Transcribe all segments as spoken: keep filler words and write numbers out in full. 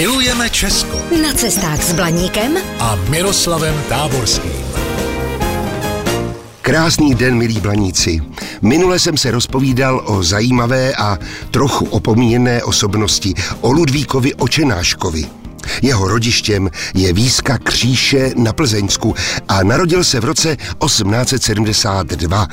Milujeme Česko. Na cestách s Blaníkem a Miroslavem Táborským. Krásný den, milí Blaníci. Minule jsem se rozpovídal o zajímavé a trochu opomíněné osobnosti, o Ludvíkovi Očenáškovi. Jeho rodištěm je výska Kříše na Plzeňsku a narodil se v roce osmnáct set sedmdesát dva.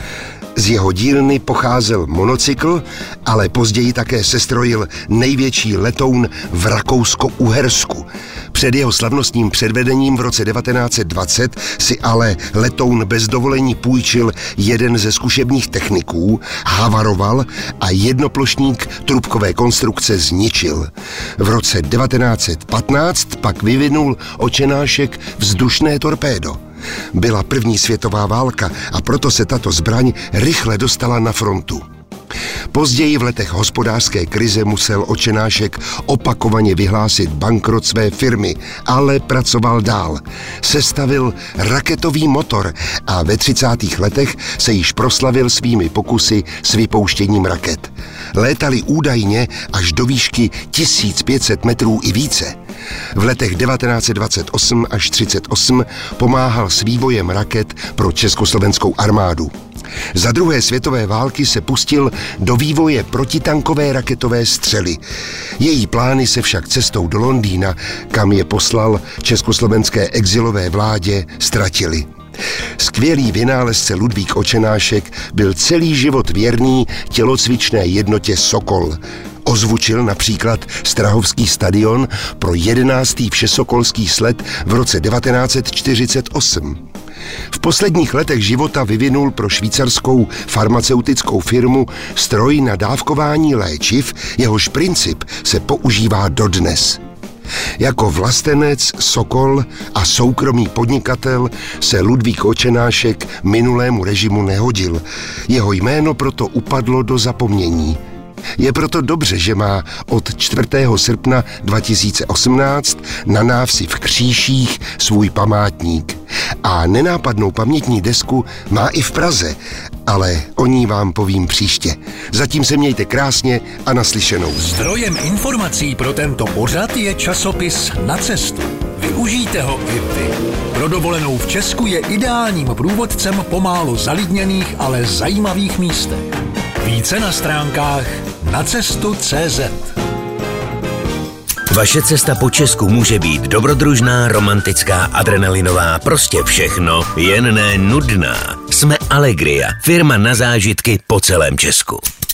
Z jeho dílny pocházel monocykl, ale později také sestrojil největší letoun v Rakousko-Uhersku. Před jeho slavnostním předvedením v roce devatenáct set dvacet si ale letoun bez dovolení půjčil jeden ze zkušebních techniků, havaroval a jednoplošník trubkové konstrukce zničil. V roce devatenáct set patnáct pak vyvinul Očenášek vzdušné torpédo. Byla první světová válka a proto se tato zbraň rychle dostala na frontu. Později v letech hospodářské krize musel Očenášek opakovaně vyhlásit bankrot své firmy, ale pracoval dál. Sestavil raketový motor a ve třicátých letech se již proslavil svými pokusy s vypouštěním raket. Létali údajně až do výšky tisíc pět set metrů i více. V letech devatenáct set dvacet osm až třicet osm pomáhal s vývojem raket pro československou armádu. Za druhé světové války se pustil do vývoje protitankové raketové střely. Její plány se však cestou do Londýna, kam je poslal československé exilové vládě, ztratily. Skvělý vynálezce Ludvík Očenášek byl celý život věrný tělocvičné jednotě Sokol. Ozvučil například Strahovský stadion pro jedenáctý všesokolský sled v roce devatenáct set čtyřicet osm. V posledních letech života vyvinul pro švýcarskou farmaceutickou firmu stroj na dávkování léčiv, jehož princip se používá dodnes. Jako vlastenec, Sokol a soukromý podnikatel se Ludvík Očenášek minulému režimu nehodil. Jeho jméno proto upadlo do zapomnění. Je proto dobře, že má od čtvrtého srpna dva tisíce osmnáct na návsi v Kříších svůj památník. A nenápadnou pamětní desku má i v Praze, ale o ní vám povím příště. Zatím se mějte krásně a naslyšenou. Zdrojem informací pro tento pořad je časopis Na cestu. Využijte ho i vy. Pro dovolenou v Česku je ideálním průvodcem po málo zalidněných, ale zajímavých místech. Více na stránkách na cestu tečka cé zet. Vaše cesta po Česku může být dobrodružná, romantická, adrenalinová, prostě všechno, jen ne nudná. Jsme Alegria, firma na zážitky po celém Česku.